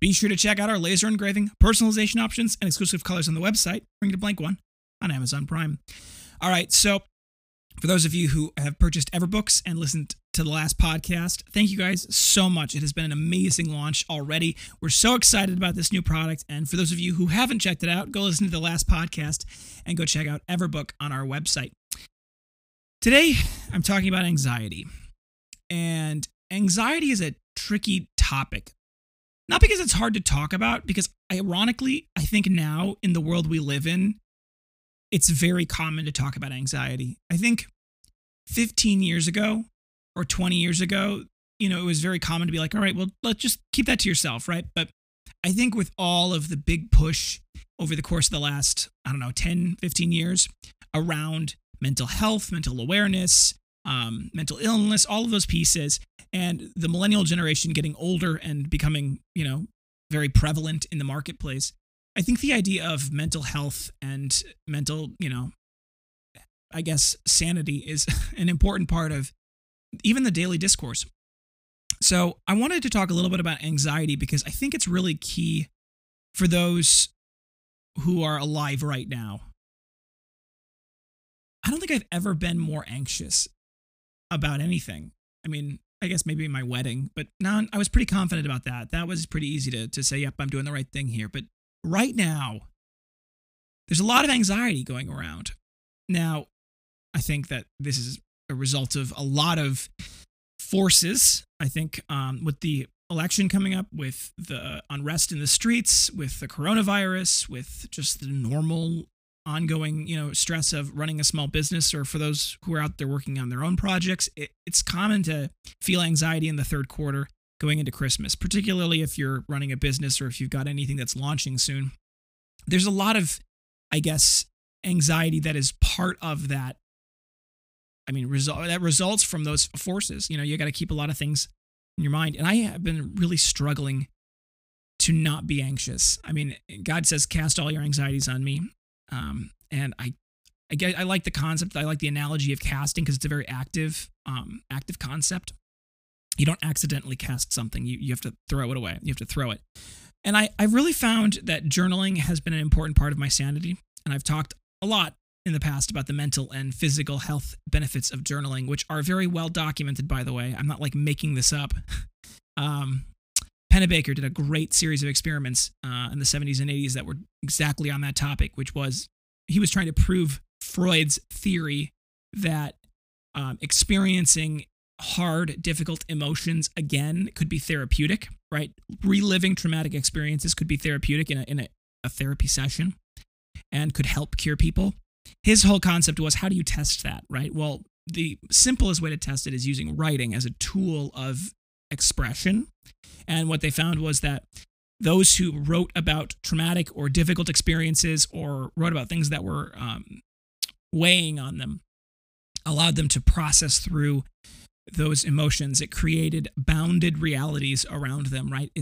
Be sure to check out our laser engraving, personalization options, and exclusive colors on the website. Bring it a blank one on Amazon Prime. All right, so for those of you who have purchased Everbooks and listened to the last podcast, thank you guys so much. It has been an amazing launch already. We're so excited about this new product. And for those of you who haven't checked it out, go listen to the last podcast and go check out Everbook on our website. Today, I'm talking about anxiety. And anxiety is a tricky topic. Not because it's hard to talk about, because ironically, I think now in the world we live in, it's very common to talk about anxiety. I think 15 years ago or 20 years ago, it was very common to be like, all right, well, let's just keep that to yourself, right? But I think with all of the big push over the course of the last, 10, 15 years around mental health, mental awareness, mental illness, all of those pieces, and the millennial generation getting older and becoming, very prevalent in the marketplace, I think the idea of mental health and mental, sanity is an important part of even the daily discourse. So I wanted to talk a little bit about anxiety because I think it's really key for those who are alive right now. I don't think I've ever been more anxious about anything. I mean, I guess maybe my wedding, but no, I was pretty confident about that. That was pretty easy to say, yep, I'm doing the right thing here. But right now, there's a lot of anxiety going around. Now, I think that this is a result of a lot of forces. I think with the election coming up, with the unrest in the streets, with the coronavirus, with just the normal ongoing, stress of running a small business, or for those who are out there working on their own projects, it's common to feel anxiety in the third quarter going into Christmas, particularly if you're running a business or if you've got anything that's launching soon. There's a lot of, anxiety that is part of that. That results from those forces. You got to keep a lot of things in your mind. And I have been really struggling to not be anxious. God says, cast all your anxieties on me. And I like the concept. I like the analogy of casting because it's a very active concept. You don't accidentally cast something. You have to throw it away. You have to throw it. And I really found that journaling has been an important part of my sanity. And I've talked a lot in the past about the mental and physical health benefits of journaling, which are very well documented, by the way. I'm not making this up. Pennebaker did a great series of experiments in the 70s and 80s that were exactly on that topic, which was he was trying to prove Freud's theory that experiencing hard, difficult emotions again could be therapeutic, right? Reliving traumatic experiences could be therapeutic in a therapy session and could help cure people. His whole concept was, how do you test that, right? Well, the simplest way to test it is using writing as a tool of expression. And what they found was that those who wrote about traumatic or difficult experiences or wrote about things that were weighing on them allowed them to process through those emotions. It created bounded realities around them, right?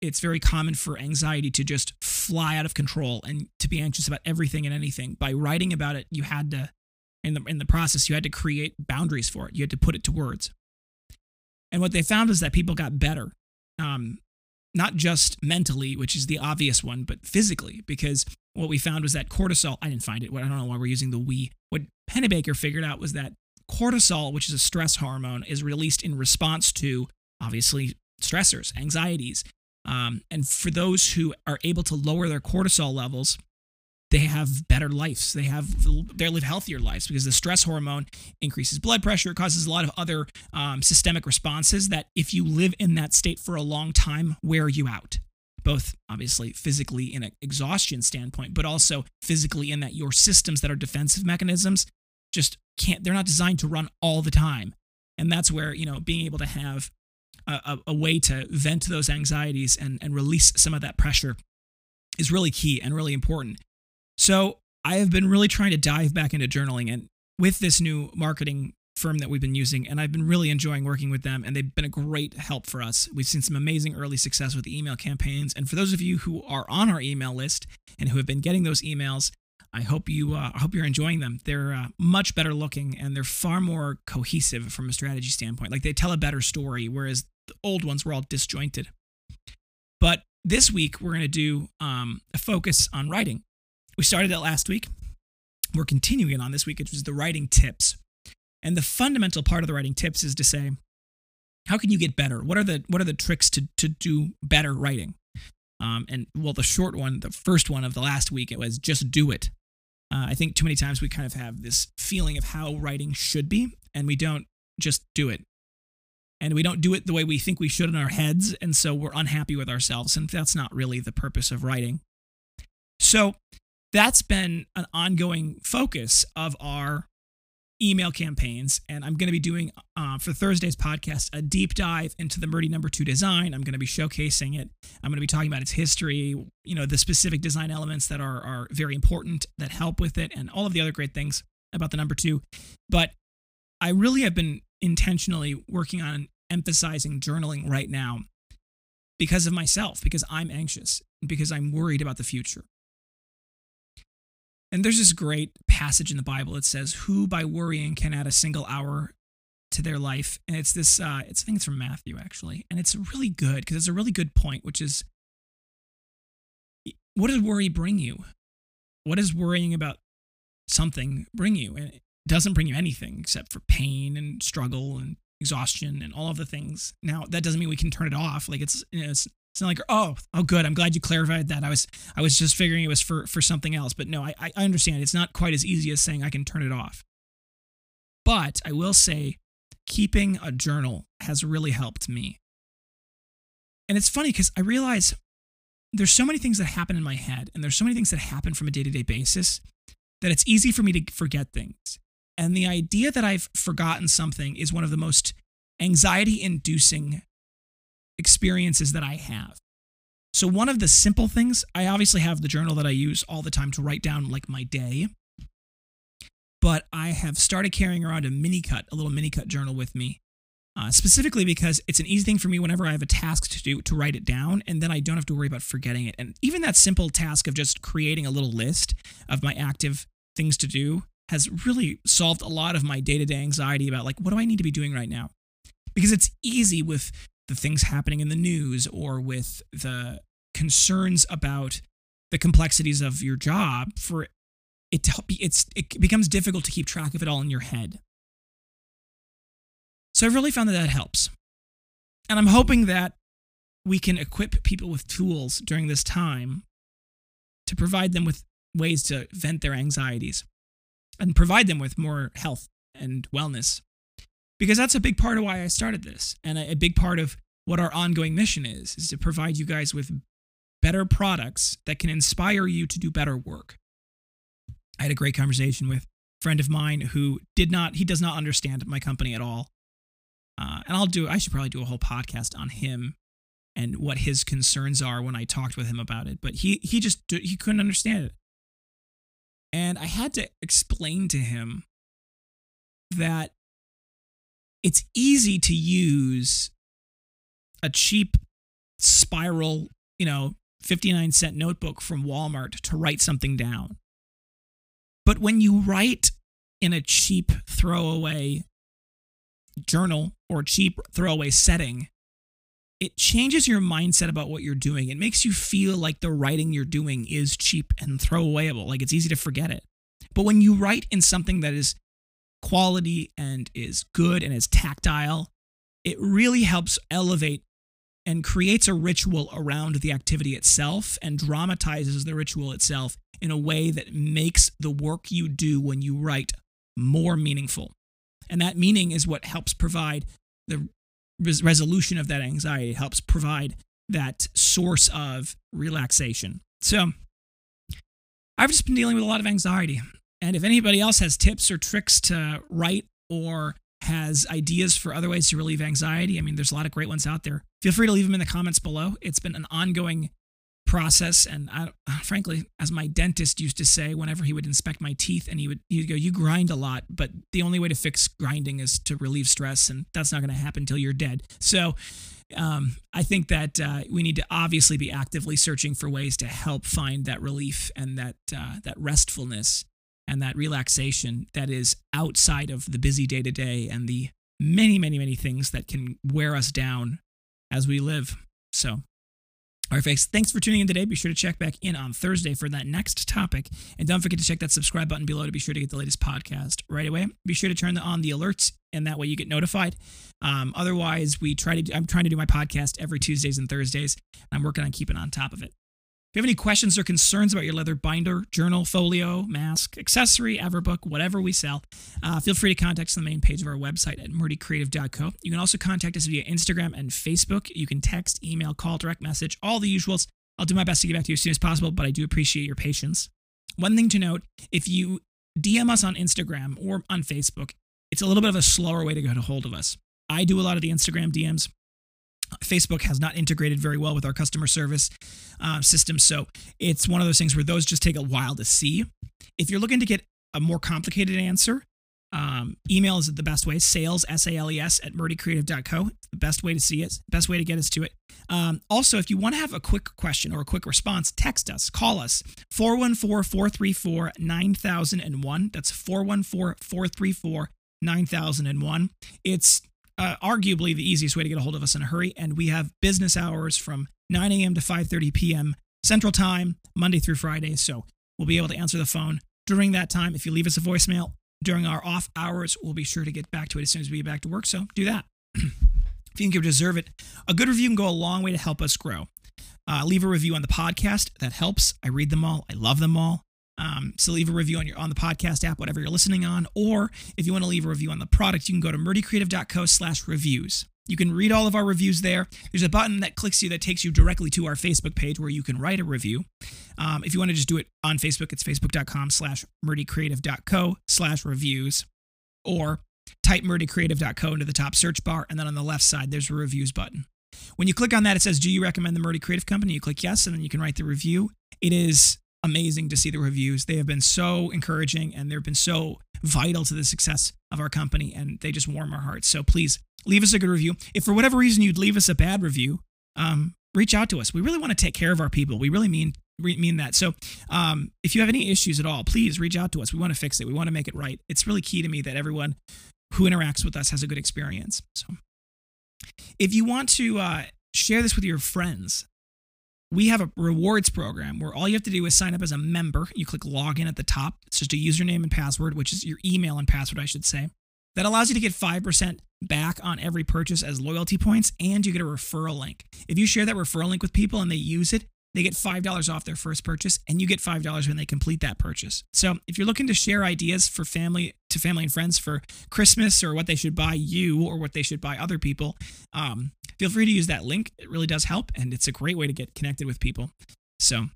It's very common for anxiety to just fly out of control and to be anxious about everything and anything. By writing about it, you had to, in the process, you had to create boundaries for it. You had to put it to words. And what they found is that people got better, not just mentally, which is the obvious one, but physically, because what we found was that cortisol, I didn't find it, I don't know why we're using the we. What Pennebaker figured out was that cortisol, which is a stress hormone, is released in response to, obviously, stressors, anxieties. And for those who are able to lower their cortisol levels, they have better lives. They live healthier lives because the stress hormone increases blood pressure. It causes a lot of other systemic responses that if you live in that state for a long time, wear you out. Both, obviously, physically in an exhaustion standpoint, but also physically in that your systems that are defensive mechanisms just they're not designed to run all the time. And that's where, being able to have a way to vent those anxieties and release some of that pressure is really key and really important. So I have been really trying to dive back into journaling and with this new marketing firm that we've been using, and I've been really enjoying working with them, and they've been a great help for us. We've seen some amazing early success with email campaigns, and for those of you who are on our email list and who have been getting those emails, I hope you're enjoying them. They're much better looking, and they're far more cohesive from a strategy standpoint. Like, they tell a better story, whereas the old ones were all disjointed. But this week we're going to do a focus on writing. We started it last week. We're continuing it on this week, which was the writing tips. And the fundamental part of the writing tips is to say, how can you get better? What are the tricks to do better writing? And well, the short one, the first one of the last week, it was just do it. I think too many times we kind of have this feeling of how writing should be, and we don't just do it. And we don't do it the way we think we should in our heads, and so we're unhappy with ourselves, and that's not really the purpose of writing. So that's been an ongoing focus of our email campaigns, and I'm going to be doing, for Thursday's podcast, a deep dive into the Murdy #2 design. I'm going to be showcasing it. I'm going to be talking about its history, you know, the specific design elements that are very important, that help with it, and all of the other great things about the #2. But I really have been intentionally working on emphasizing journaling right now because of myself, because I'm anxious, because I'm worried about the future. And there's this great passage in the Bible that says, who by worrying can add a single hour to their life? And it's this, I think it's from Matthew, actually. And it's really good, because it's a really good point, which is, what does worry bring you? What does worrying about something bring you? And it doesn't bring you anything except for pain and struggle and exhaustion and all of the things. Now, that doesn't mean we can turn it off. Like, it's, you know, it's not like, oh, good, I'm glad you clarified that. I was just figuring it was for something else. But no, I understand. It's not quite as easy as saying I can turn it off. But I will say, keeping a journal has really helped me. And it's funny, because I realize there's so many things that happen in my head, and there's so many things that happen from a day-to-day basis, that it's easy for me to forget things. And the idea that I've forgotten something is one of the most anxiety-inducing experiences that I have. So one of the simple things, I obviously have the journal that I use all the time to write down, like, my day, but I have started carrying around a little mini cut journal with me, specifically because it's an easy thing for me whenever I have a task to do to write it down, and then I don't have to worry about forgetting it. And even that simple task of just creating a little list of my active things to do has really solved a lot of my day-to-day anxiety about, like, what do I need to be doing right now? Because it's easy with the things happening in the news, or with the concerns about the complexities of your job, for it to be, it becomes difficult to keep track of it all in your head. So I've really found that helps. And I'm hoping that we can equip people with tools during this time to provide them with ways to vent their anxieties and provide them with more health and wellness. Because that's a big part of why I started this, and a big part of what our ongoing mission is to provide you guys with better products that can inspire you to do better work. I had a great conversation with a friend of mine who does not understand my company at all. And I should probably do a whole podcast on him and what his concerns are when I talked with him about it, but he couldn't understand it. And I had to explain to him that it's easy to use a cheap spiral, 59-cent notebook from Walmart to write something down. But when you write in a cheap throwaway journal or cheap throwaway setting, it changes your mindset about what you're doing. It makes you feel like the writing you're doing is cheap and throwawayable, like it's easy to forget it. But when you write in something that is quality and is good and is tactile, it really helps elevate and creates a ritual around the activity itself, and dramatizes the ritual itself in a way that makes the work you do when you write more meaningful. And that meaning is what helps provide the resolution of that anxiety. It helps provide that source of relaxation. So I've just been dealing with a lot of anxiety. And if anybody else has tips or tricks to write, or has ideas for other ways to relieve anxiety, I mean, there's a lot of great ones out there. Feel free to leave them in the comments below. It's been an ongoing process. And I, frankly, as my dentist used to say, whenever he would inspect my teeth, and he'd go, "You grind a lot, but the only way to fix grinding is to relieve stress, and that's not going to happen until you're dead." So I think that we need to obviously be actively searching for ways to help find that relief and that that restfulness and that relaxation that is outside of the busy day-to-day and the many, many, many things that can wear us down as we live. So, all right, folks, thanks for tuning in today. Be sure to check back in on Thursday for that next topic. And don't forget to check that subscribe button below to be sure to get the latest podcast right away. Be sure to turn on the alerts, and that way you get notified. Otherwise, I'm trying to do my podcast every Tuesdays and Thursdays, and I'm working on keeping on top of it. If you have any questions or concerns about your leather binder, journal, folio, mask, accessory, Everbook, whatever we sell, feel free to contact us on the main page of our website at murdycreative.co. You can also contact us via Instagram and Facebook. You can text, email, call, direct message, all the usuals. I'll do my best to get back to you as soon as possible, but I do appreciate your patience. One thing to note, if you DM us on Instagram or on Facebook, it's a little bit of a slower way to get a hold of us. I do a lot of the Instagram DMs. Facebook has not integrated very well with our customer service system, so it's one of those things where those just take a while to see. If you're looking to get a more complicated answer, email is the best way. Sales, S-A-L-E-S, at murdycreative.co. It's the best way to see it, best way to get us to it. Also, if you want to have a quick question or a quick response, text us, call us, 414-434-9001. That's 414-434-9001. It's arguably the easiest way to get a hold of us in a hurry, and we have business hours from 9 a.m. to 5:30 p.m. Central Time, Monday through Friday, so we'll be able to answer the phone during that time. If you leave us a voicemail during our off hours, we'll be sure to get back to it as soon as we get back to work, so do that. If you think you deserve it, a good review can go a long way to help us grow. Leave a review on the podcast. That helps. I read them all. I love them all. So leave a review on the podcast app, whatever you're listening on, or if you want to leave a review on the product, you can go to murdycreative.co/reviews. You can read all of our reviews there. There's a button that clicks you that takes you directly to our Facebook page where you can write a review. If you want to just do it on Facebook, it's facebook.com/murdycreative.co/reviews, or type murdycreative.co into the top search bar, and then on the left side, there's a reviews button. When you click on that, it says, "Do you recommend the Murdy Creative Company?" You click yes, and then you can write the review. It is amazing to see the reviews. They have been so encouraging, and they've been so vital to the success of our company, and they just warm our hearts. So please leave us a good review. If for whatever reason you'd leave us a bad review, reach out to us. We really want to take care of our people. We really mean that. So if you have any issues at all, please reach out to us. We want to fix it. We want to make it right. It's really key to me that everyone who interacts with us has a good experience. So if you want to share this with your friends, we have a rewards program where all you have to do is sign up as a member. You click login at the top. It's just a username and password, which is your email and password, I should say. That allows you to get 5% back on every purchase as loyalty points, and you get a referral link. If you share that referral link with people and they use it, they get $5 off their first purchase, and you get $5 when they complete that purchase. So if you're looking to share ideas for family and friends for Christmas, or what they should buy you or what they should buy other people, feel free to use that link. It really does help, and it's a great way to get connected with people. So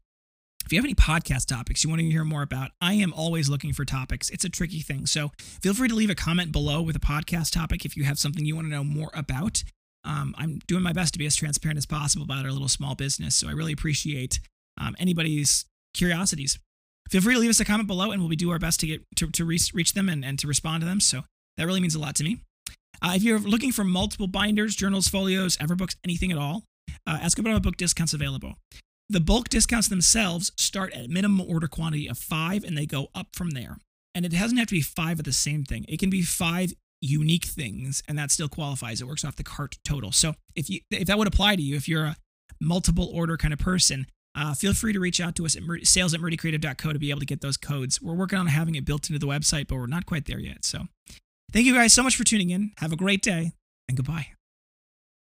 if you have any podcast topics you want to hear more about, I am always looking for topics. It's a tricky thing. So feel free to leave a comment below with a podcast topic if you have something you want to know more about. I'm doing my best to be as transparent as possible about our little small business, so I really appreciate anybody's curiosities. Feel free to leave us a comment below, and we'll do our best to get to reach them and to respond to them. So that really means a lot to me. If you're looking for multiple binders, journals, folios, Everbooks, anything at all, ask about our book discounts available. The bulk discounts themselves start at minimum order quantity of 5, and they go up from there. And it doesn't have to be 5 of the same thing. It can be 5 unique things, and that still qualifies. It works off the cart total. So if that would apply to you, if you're a multiple order kind of person, feel free to reach out to us at sales@murdycreative.co to be able to get those codes. We're working on having it built into the website, but we're not quite there yet. So thank you guys so much for tuning in. Have a great day, and goodbye.